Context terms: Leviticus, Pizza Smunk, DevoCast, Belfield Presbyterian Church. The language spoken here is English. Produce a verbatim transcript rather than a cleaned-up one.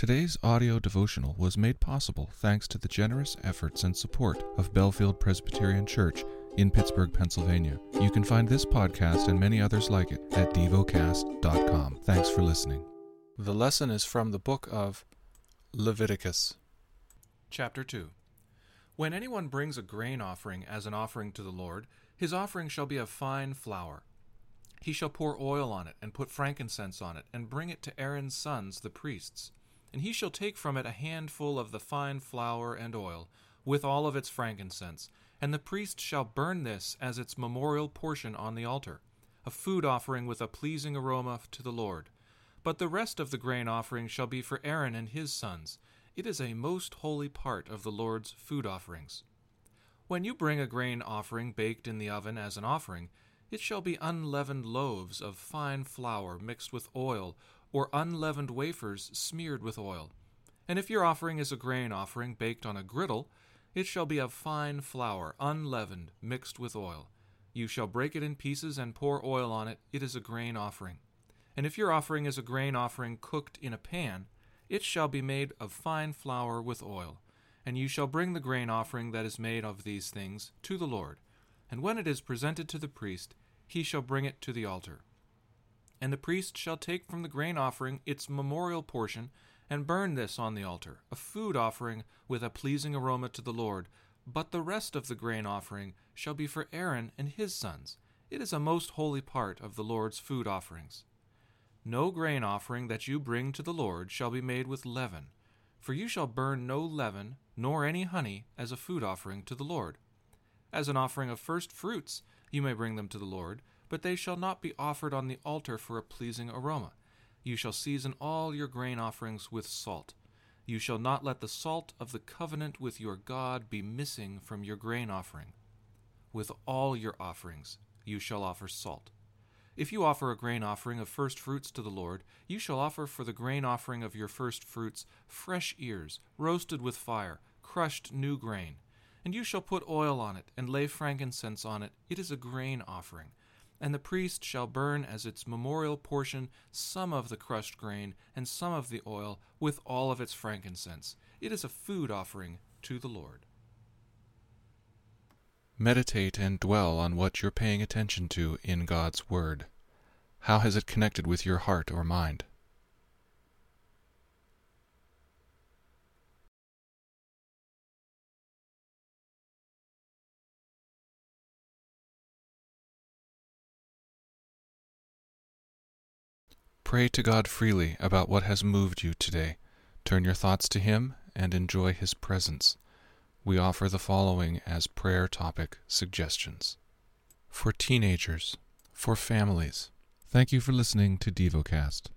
Today's audio devotional was made possible thanks to the generous efforts and support of Belfield Presbyterian Church in Pittsburgh, Pennsylvania. You can find this podcast and many others like it at devo cast dot com. Thanks for listening. The lesson is from the book of Leviticus, chapter two. When anyone brings a grain offering as an offering to the Lord, his offering shall be of fine flour. He shall pour oil on it, and put frankincense on it, and bring it to Aaron's sons, the priests. And he shall take from it a handful of the fine flour and oil, with all of its frankincense, and the priest shall burn this as its memorial portion on the altar, a food offering with a pleasing aroma to the Lord. But the rest of the grain offering shall be for Aaron and his sons. It is a most holy part of the Lord's food offerings. When you bring a grain offering baked in the oven as an offering, it shall be unleavened loaves of fine flour mixed with oil, or unleavened wafers smeared with oil. And if your offering is a grain offering baked on a griddle, it shall be of fine flour, unleavened, mixed with oil. You shall break it in pieces and pour oil on it. It is a grain offering. And if your offering is a grain offering cooked in a pan, it shall be made of fine flour with oil. And you shall bring the grain offering that is made of these things to the Lord. And when it is presented to the priest, he shall bring it to the altar. And the priest shall take from the grain offering its memorial portion, and burn this on the altar, a food offering with a pleasing aroma to the Lord. But the rest of the grain offering shall be for Aaron and his sons. It is a most holy part of the Lord's food offerings. No grain offering that you bring to the Lord shall be made with leaven, for you shall burn no leaven, nor any honey, as a food offering to the Lord. As an offering of first fruits you may bring them to the Lord, but they shall not be offered on the altar for a pleasing aroma. You shall season all your grain offerings with salt. You shall not let the salt of the covenant with your God be missing from your grain offering. With all your offerings you shall offer salt. If you offer a grain offering of first fruits to the Lord, you shall offer for the grain offering of your first fruits fresh ears, roasted with fire, crushed new grain. And you shall put oil on it, and lay frankincense on it. It is a grain offering. And the priest shall burn as its memorial portion some of the crushed grain and some of the oil with all of its frankincense. It is a food offering to the Lord. Meditate and dwell on what you're paying attention to in God's Word. How has it connected with your heart or mind? Pray to God freely about what has moved you today. Turn your thoughts to Him and enjoy His presence. We offer the following as prayer topic suggestions. For teenagers, for families. Thank you for listening to DevoCast.